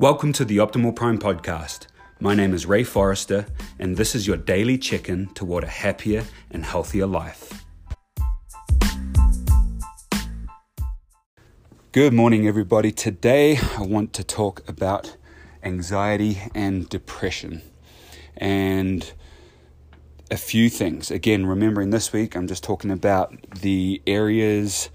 Welcome to the Optimal Prime Podcast. My name is Ray Forrester, and this is your daily check-in toward a happier and healthier life. Good morning, everybody. Today, I want to talk about anxiety and depression and a few things. Again, remembering this week, I'm just talking about the areas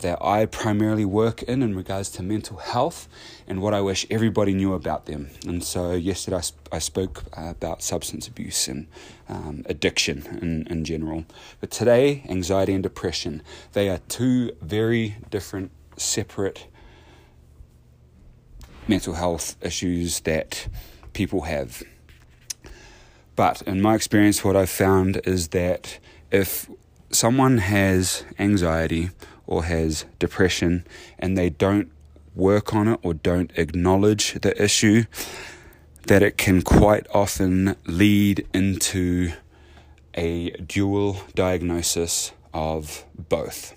that I primarily work in regards to mental health and what I wish everybody knew about them. And so yesterday I spoke about substance abuse and addiction in general. But today, anxiety and depression, they are two very different, separate mental health issues that people have. But in my experience, what I've found is that if someone has anxiety or has depression and they don't work on it or don't acknowledge the issue, that it can quite often lead into a dual diagnosis of both.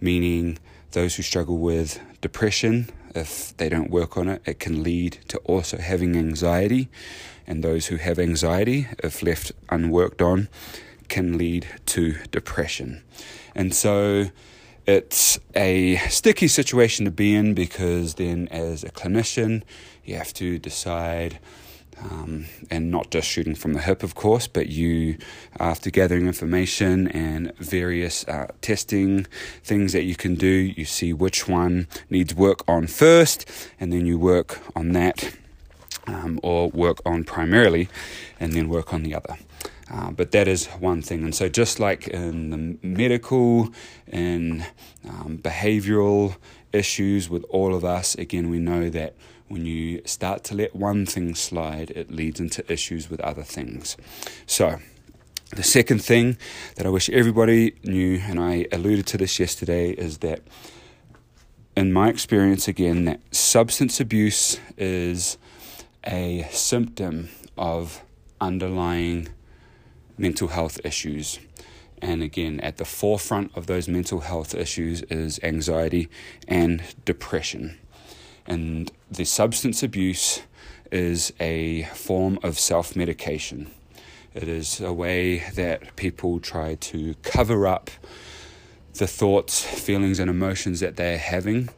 Meaning those who struggle with depression, if they don't work on it, it can lead to also having anxiety. And those who have anxiety, if left unworked on, can lead to depression. And so it's a sticky situation to be in, because then as a clinician, you have to decide, and not just shooting from the hip, of course, but you, after gathering information and various testing things that you can do, you see which one needs work on first, and then you work on that, or work on primarily, and then work on the other. But that is one thing. And so just like in the medical and behavioral issues with all of us, again, we know that when you start to let one thing slide, it leads into issues with other things. So the second thing that I wish everybody knew, and I alluded to this yesterday, is that in my experience, again, that substance abuse is a symptom of underlying mental health issues. And again, at the forefront of those mental health issues is anxiety and depression. And the substance abuse is a form of self-medication. It is a way that people try to cover up the thoughts, feelings, and emotions that they're having,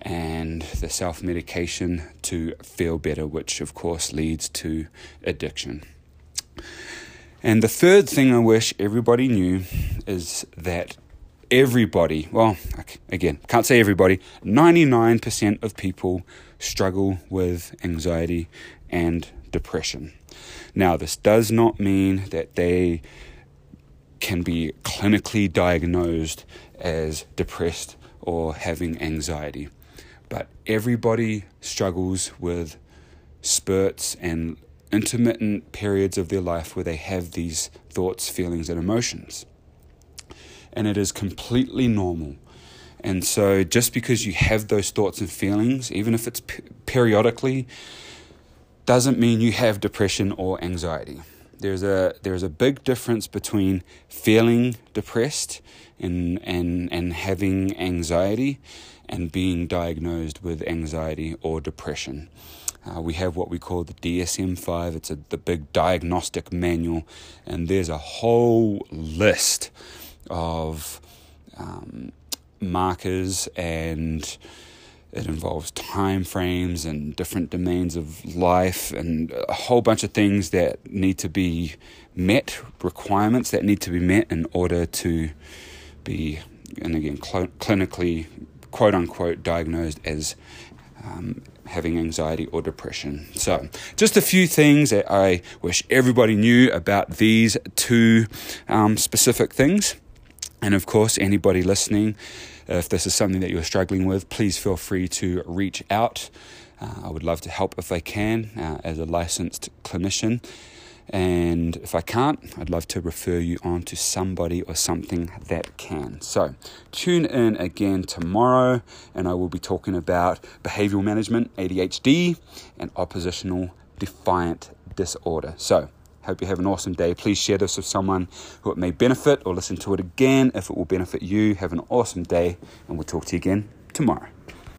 and the self-medication to feel better, which of course leads to addiction. And the third thing I wish everybody knew is that everybody, well, again, can't say everybody, 99% of people struggle with anxiety and depression. Now, this does not mean that they can be clinically diagnosed as depressed or having anxiety, but everybody struggles with spurts and intermittent periods of their life where they have these thoughts, feelings, and emotions. And it is completely normal. And so just because you have those thoughts and feelings, even if it's periodically, doesn't mean you have depression or anxiety. There's a big difference between feeling depressed and having anxiety and being diagnosed with anxiety or depression. We have what we call the DSM-5. It's the big diagnostic manual, and there's a whole list of markers, and it involves time frames and different domains of life and a whole bunch of things that need to be met, requirements that need to be met in order to be, and again, clinically, quote-unquote, diagnosed as having anxiety or depression. So just a few things that I wish everybody knew about these two specific things. And of course, anybody listening, if this is something that you're struggling with, please feel free to reach out. I would love to help if I can as a licensed clinician. And if I can't, I'd love to refer you on to somebody or something that can. So tune in again tomorrow, and I will be talking about behavioral management, ADHD, and oppositional defiant disorder. So hope you have an awesome day. Please share this with someone who it may benefit, or listen to it again if it will benefit you. Have an awesome day, and we'll talk to you again tomorrow.